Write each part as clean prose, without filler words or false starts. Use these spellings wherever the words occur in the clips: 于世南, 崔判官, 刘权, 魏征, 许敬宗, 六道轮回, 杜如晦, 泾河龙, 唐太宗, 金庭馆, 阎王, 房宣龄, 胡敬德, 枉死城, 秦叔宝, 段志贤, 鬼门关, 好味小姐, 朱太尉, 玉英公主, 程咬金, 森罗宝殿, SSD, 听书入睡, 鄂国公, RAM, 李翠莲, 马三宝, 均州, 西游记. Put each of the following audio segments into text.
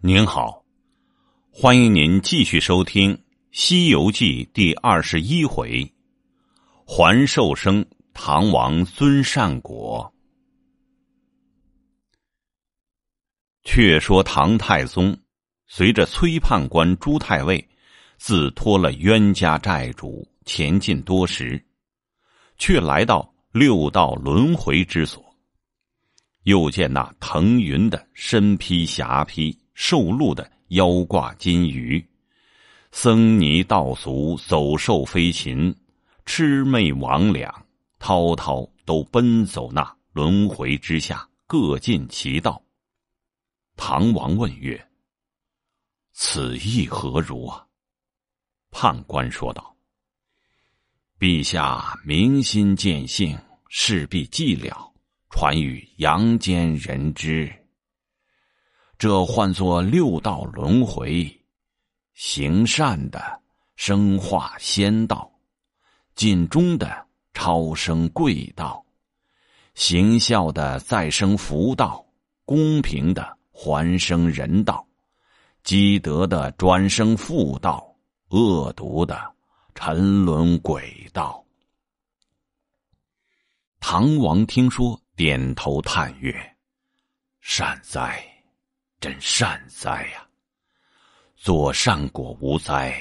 您好，欢迎您继续收听《西游记》第21回，还寿生唐王尊善果。却说唐太宗随着崔判官朱太尉自脱了冤家债主，前进多时，却来到六道轮回之所，又见那腾云的身披霞披，受禄的腰挂金鱼，僧尼道俗走兽飞禽，魑魅魍魉滔滔都奔走那轮回之下，各尽其道。唐王问曰：此意何如啊？判官说道：陛下明心见性，事必寂了，传与阳间人知。这唤作六道轮回，行善的生化仙道，尽忠的超生贵道，行孝的再生福道，公平的还生人道，积德的转生富道，恶毒的沉沦鬼道。唐王听说，点头叹曰：善哉，真善哉呀！做善果无灾，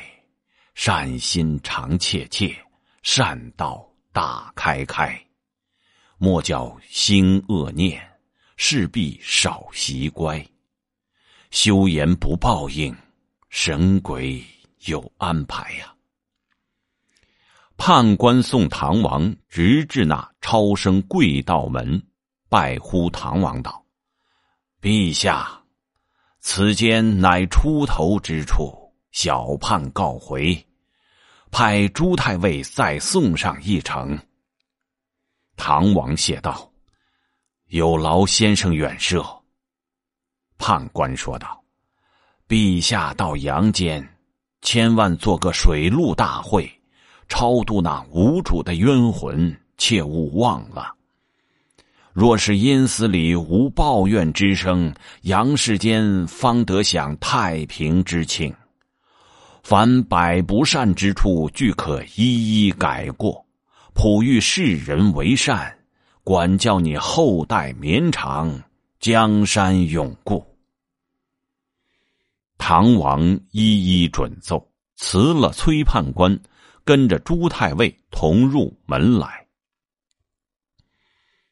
善心常切切，善道大开开。莫教心恶念，势必少习乖。修言不报应，神鬼有安排呀！判官送唐王直至那超生贵道门，拜呼唐王道：陛下，此间乃出头之处，小判告回，派朱太尉再送上一程。唐王谢道：有劳先生远涉。判官说道：陛下到阳间，千万做个水陆大会，超度那无主的冤魂，切勿忘了。若是阴司里无抱怨之声，阳世间方得享太平之庆。凡百不善之处，俱可一一改过，普育世人为善，管教你后代绵长，江山永固。唐王一一准奏，辞了崔判官，跟着朱太尉同入门来。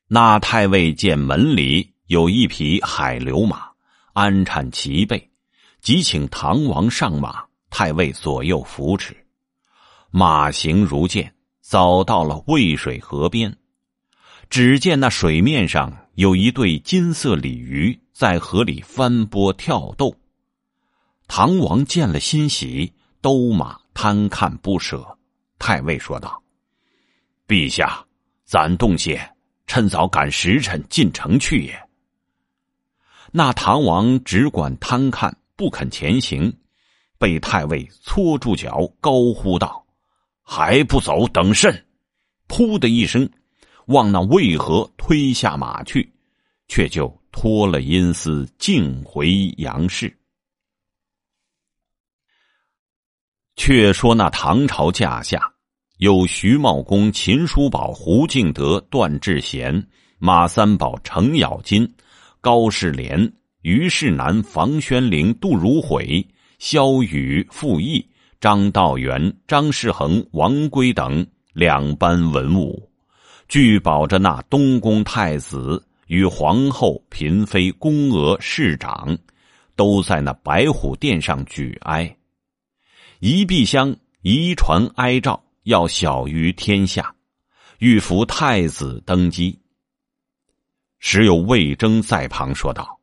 那太尉见门里有一匹海流马，鞍缠齐备，即请唐王上马，太尉左右扶持。马行如箭，早到了渭水河边，只见那水面上有一对金色鲤鱼在河里翻波跳动。唐王见了欣喜，兜马贪看不舍。太尉说道：陛下，咱动些，趁早赶时辰进城去也。那唐王只管贪看，不肯前行，被太尉搓住脚，高呼道：还不走，等甚？噗的一声，望那渭河推下马去，却就脱了阴司，径回阳世。却说那唐朝驾下有徐茂公、秦叔宝、胡敬德、段志贤、马三宝、程咬金、高士廉、于世南、房宣龄、杜如晦、萧雨、傅毅、张道元、张士恒、王圭等两班文武，聚保着那东宫太子与皇后、嫔妃、宫娥、侍长，都在那白虎殿上举哀。一臂香遗传哀诏，要晓于天下，欲扶太子登基。时有魏征在旁说道：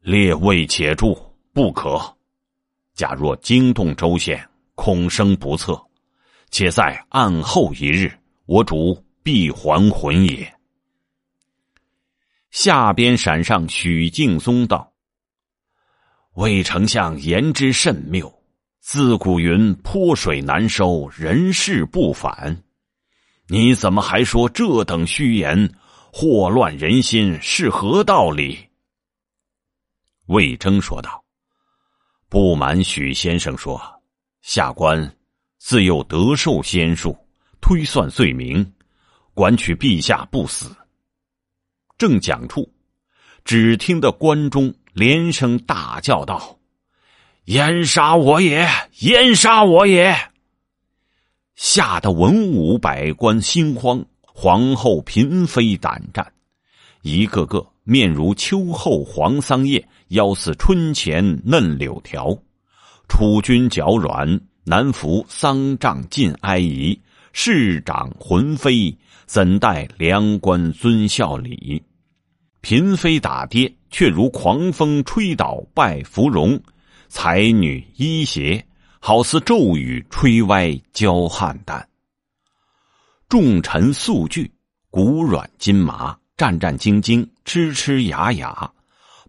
列位且住，不可。假若惊动州县，恐生不测，且在暗后一日，我主必还魂也。下边闪上许敬宗道：魏丞相言之甚谬，自古云泼水难收，人事不返。你怎么还说这等虚言，祸乱人心，是何道理？魏征说道：不瞒许先生说，下官自幼得受仙术，推算罪名，管取陛下不死。正讲处，只听得关中连声大叫道：“淹杀我也！淹杀我也！”吓得文武百官心慌，皇后嫔妃胆战，一个个面如秋后黄桑叶，腰似春前嫩柳条。楚军脚软，难服丧杖尽哀仪，市长魂飞，怎待梁官尊孝礼？嫔妃打跌，却如狂风吹倒拜芙蓉，才女衣鞋，好似骤雨吹歪焦汉旦。众臣肃惧，骨软筋麻，战战兢兢，痴痴哑哑，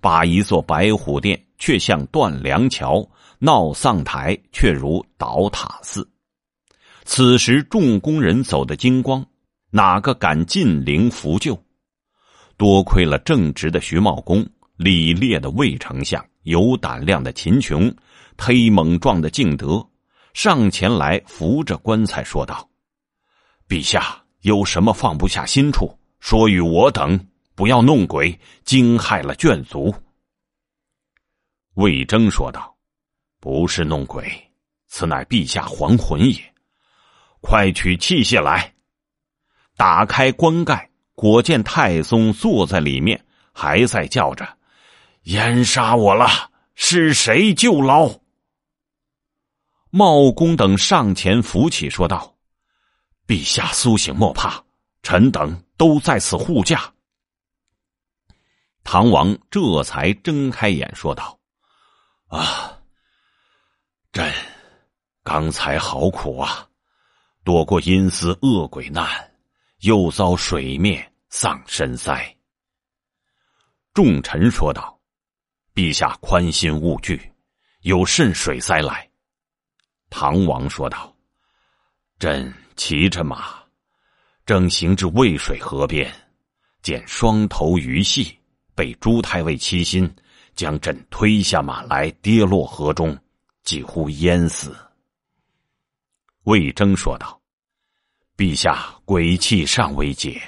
把一座白虎殿却像断梁桥，闹丧台却如倒塔寺。此时众工人走得精光，哪个敢进陵扶柩？多亏了正直的徐茂公，礼烈的魏丞相，有胆量的秦琼，忒猛撞的敬德，上前来扶着棺材说道：“陛下有什么放不下心处，说与我等，不要弄鬼，惊害了眷族。”魏征说道：“不是弄鬼，此乃陛下还魂也。快取器械来。”打开棺盖，果见太宗坐在里面，还在叫着：“淹杀我了！是谁救捞？”茂公等上前扶起，说道：“陛下苏醒，莫怕，臣等都在此护驾。”唐王这才睁开眼，说道：“啊，朕刚才好苦啊！躲过阴司恶鬼难，又遭水灭丧身灾。”众臣说道：“陛下宽心勿惧，有甚水灾来？”唐王说道：“朕骑着马，正行至渭水河边，见双头鱼戏，被朱太尉欺心，将朕推下马来，跌落河中，几乎淹死。”魏征说道：“陛下鬼气尚未解。”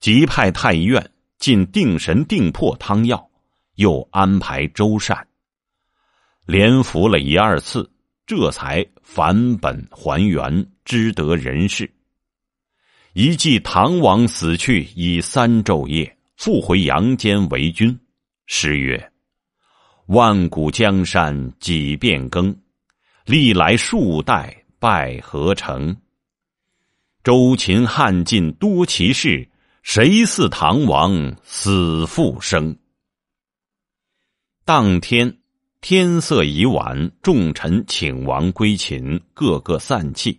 即派太医院进定神定魄汤药，又安排周善，连服了一二次，这才返本还原，知得人世。一记唐王死去已3昼夜，复回阳间为君。诗曰：“万古江山几变更，历来数代拜何成。周秦汉晋多奇事，谁似唐王死复生。”当天天色已晚，众臣请王归寝，个个散气。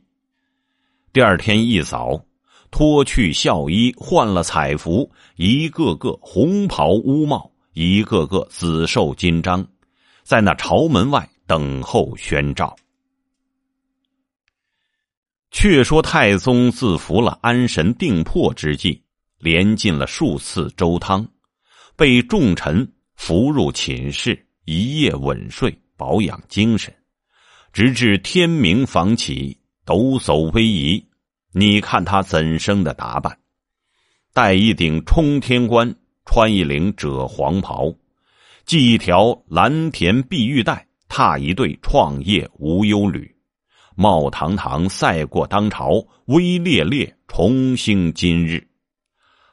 第二天一早，脱去孝衣，换了彩服，一个个红袍乌帽，一个个紫绶金章，在那朝门外等候宣召。却说太宗自服了安神定魄之剂，连进了数次粥汤，被众臣扶入寝室，一夜稳睡，保养精神，直至天明方起，抖擞威仪。你看他怎生的打扮，戴一顶冲天冠，穿一领赭黄袍，系一条蓝田碧玉带，踏一对创业无忧履，冒堂堂赛过当朝，威烈烈重兴今日。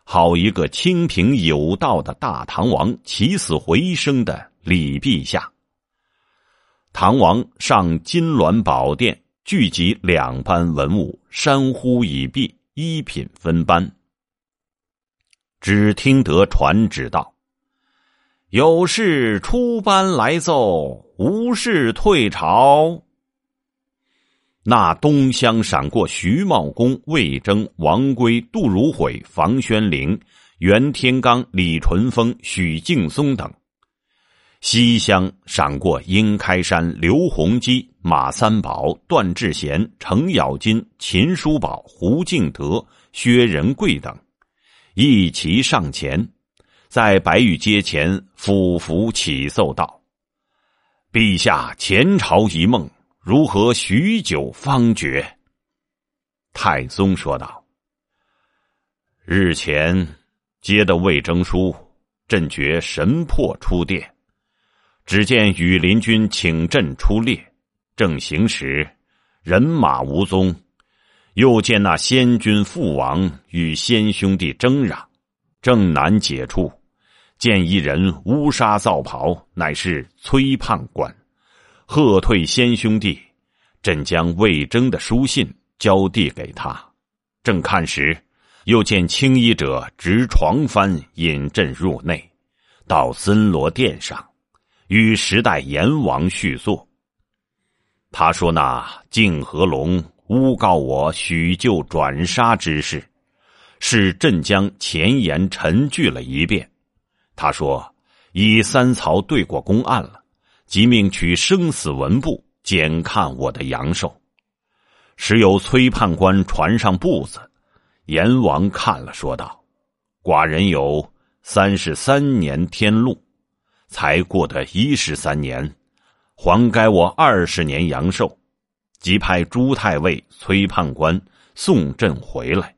好一个清平有道的大唐王，起死回生的李陛下。唐王上金銮宝殿，聚集2班文武，山呼已毕，一品分班。只听得传旨道：“有事出班来奏，无事退朝。”那东厢闪过徐茂公、魏征、王圭、杜如晦、房宣龄、袁天罡、李淳风、许敬松等；西厢闪过殷开山、刘洪基、马三宝、段智贤、程咬金、秦叔宝、胡敬德、薛仁贵等，一齐上前，在白玉阶前俯伏起奏道：“陛下前朝一梦，如何许久方觉？”太宗说道：“日前接的魏征书，朕觉神魄出殿，只见羽林军请朕出猎，正行时，人马无踪。又见那先君父王与先兄弟争嚷，正难解处，见一人乌纱皂袍，乃是崔判官，喝退先兄弟。朕将魏征的书信交递给他，正看时，又见青衣者执床幡引朕入内，到森罗殿上，与时代阎王叙坐。他说那泾河龙诬告我许旧转杀之事，是朕将前言陈据了一遍。他说以三曹对过公案了，即命取生死文簿检看我的阳寿。时有崔判官传上簿子，阎王看了说道：“寡人有33年天禄，才过得13年，还该我20年阳寿。”即派朱太尉崔判官送朕回来。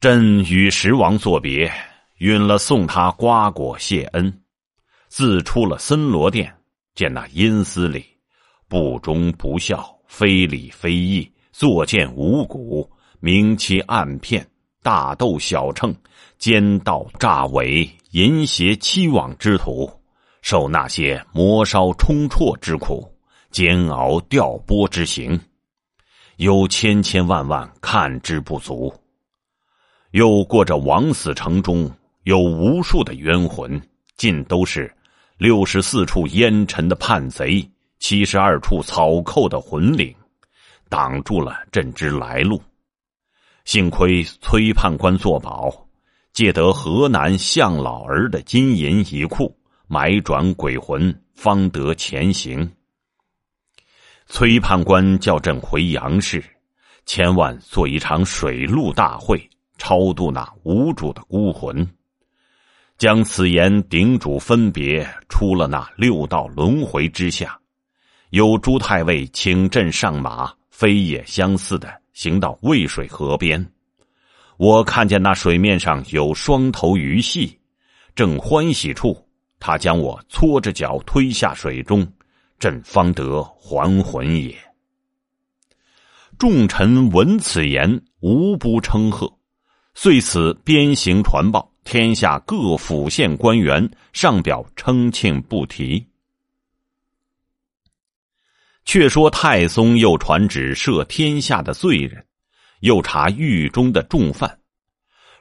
朕与时王作别，允了送他瓜果谢恩，自出了森罗殿，见那阴司里不忠不孝，非礼非义，作践五谷，明欺暗骗，大斗小乘，奸盗诈伪，淫邪欺罔之徒，受那些磨烧冲辍之苦，煎熬调拨之刑，有千万看之不足。又过着枉死城中，有无数的冤魂，尽都是64处烟尘的叛贼，72处草寇的魂灵，挡住了朕之来路。幸亏崔判官作保，借得河南向老儿的金银一库，买转鬼魂，方得前行。崔判官叫朕回杨氏，千万做一场水陆大会，超度那无主的孤魂，将此言顶主分别出了那6道轮回之下。有朱太尉请朕上马，飞也相似的行到渭水河边，我看见那水面上有双头鱼戏，正欢喜处，他将我搓着脚推下水中，朕方得还魂也。众臣闻此言，无不称贺，遂此鞭刑传报，天下各府县官员上表称庆不提。却说太宗又传旨赦天下的罪人，又查狱中的重犯，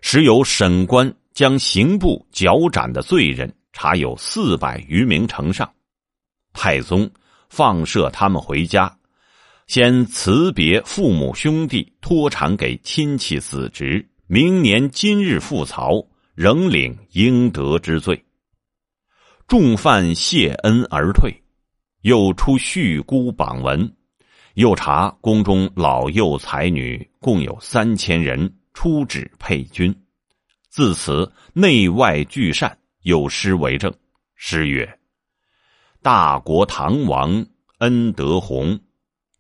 时有审官将刑部绞斩的罪人查有400余名呈上。太宗放赦他们回家，先辞别父母兄弟，脱产给亲戚子侄，明年今日赴曹，仍领应得之罪。重犯谢恩而退，又出续孤榜文，又查宫中老幼才女共有3000人，出旨配军。自此内外俱善，有诗为证。诗曰：“大国唐王恩德弘，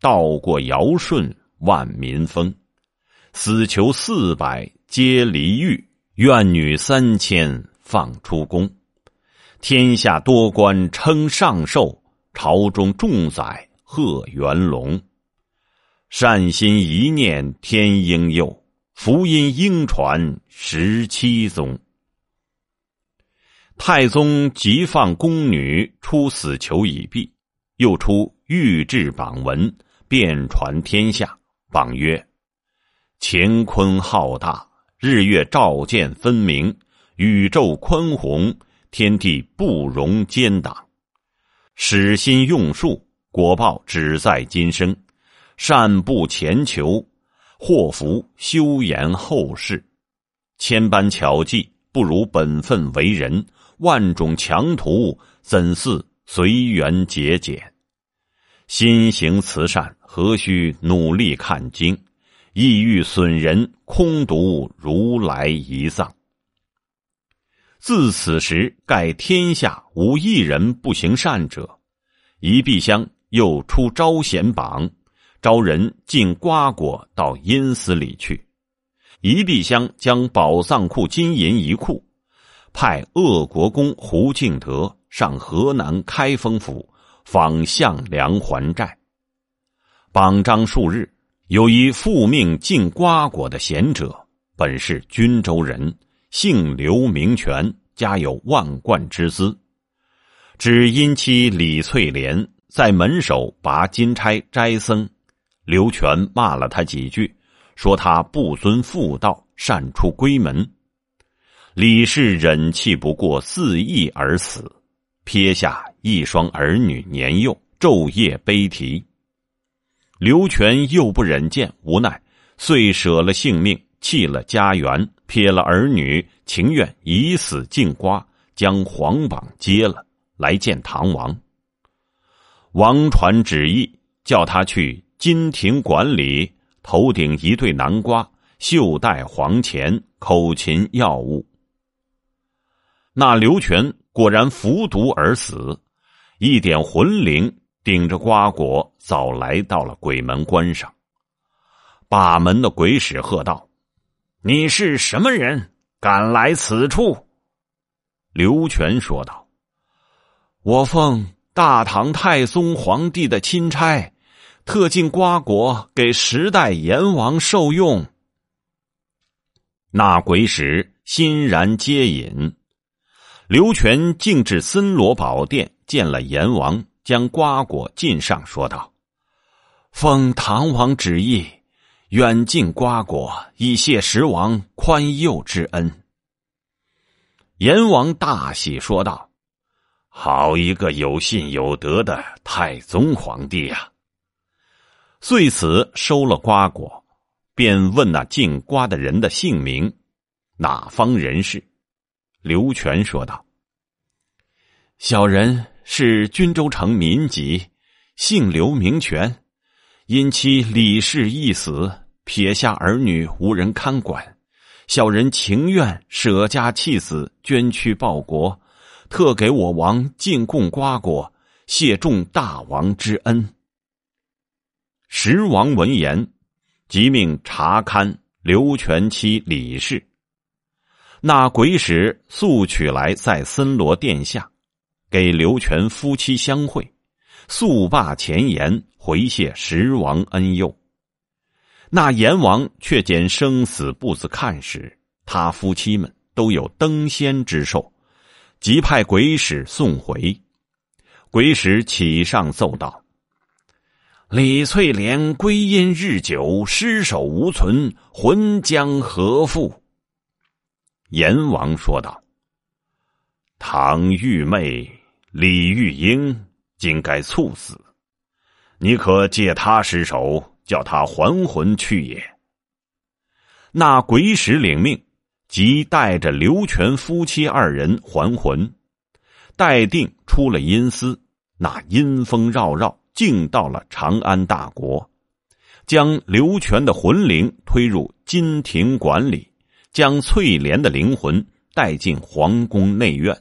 道过尧舜万民风。死囚400皆离狱，怨女3000放出宫。天下多官称上寿，朝中重宰贺元龙。善心一念天应佑，福音应传17宗。太宗即放宫女出死囚已毕，又出御制榜文，遍传天下。榜曰：“乾坤浩大，日月照见分明，宇宙宽宏，天地不容奸党。使心用术，果报只在今生；善不前求，祸福修延后世。千般巧计，不如本分为人；万种强图，怎似随缘节俭？心行慈善，何须努力看经？意欲损人，空读如来遗藏。”自此时，盖天下无一人不行善者，一壁乡又出招贤榜，招人进瓜果到阴司里去。一壁乡将宝藏库金银一库，派鄂国公胡敬德上河南开封府访项梁还债。榜章数日，有一复命进瓜果的贤者，本是均州人，姓刘名权，家有万贯之资。只因妻李翠莲在门首拔金钗斋僧，刘权骂了他几句，说他不遵妇道，擅出闺门。李氏忍气不过，肆意而死，撇下一双儿女年幼，昼夜悲啼。刘权又不忍见，无奈遂舍了性命，弃了家园，撇了儿女，情愿以死进瓜，将皇榜接了来见唐王。王传旨意，叫他去金庭馆里，头顶一对南瓜，袖带黄钱，口噙药物。那刘权果然服毒而死，一点魂灵顶着瓜果，早来到了鬼门关上。把门的鬼使喝道：“你是什么人，敢来此处？”刘权说道：“我奉大唐太宗皇帝的钦差，特进瓜果给十代阎王受用。”那鬼使欣然接引，刘权径至森罗宝殿，见了阎王，将瓜果进上，说道：“奉唐王旨意，远近瓜果，以谢十王宽宥之恩。”阎王大喜，说道：“好一个有信有德的太宗皇帝啊！”遂此收了瓜果，便问那进瓜的人的姓名，哪方人士。刘权说道：“小人是均州城民籍，姓刘名权，因妻李氏一死，撇下儿女无人看管，小人情愿舍家弃子，捐躯报国，特给我王进贡瓜果，谢众大王之恩。”十王闻言，即命查勘刘权妻李氏。那鬼使速取来，在森罗殿下给刘权夫妻相会，速罢前言，回谢十王恩佑。那阎王却见生死簿子看时，他夫妻们都有登仙之寿，即派鬼使送回。鬼使起上奏道：“李翠莲归阴日久，尸首无存，魂将何复？”阎王说道：“唐玉妹、李玉英今该猝死，你可借他尸首，叫他还魂去也。”那鬼使领命，即带着刘权夫妻二人还魂，待定出了阴司，那阴风绕绕，竟到了长安大国，将刘权的魂灵推入金庭馆里，将翠莲的灵魂带进皇宫内院。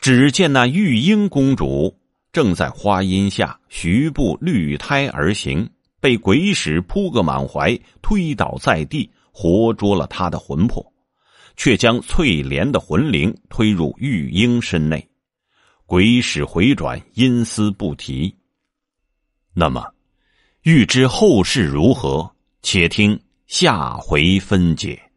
只见那玉英公主正在花荫下徐步绿胎而行，被鬼使扑个满怀，推倒在地，活捉了他的魂魄，却将翠莲的魂灵推入玉英身内。鬼使回转阴司不提。那么欲知后事如何，且听下回分解。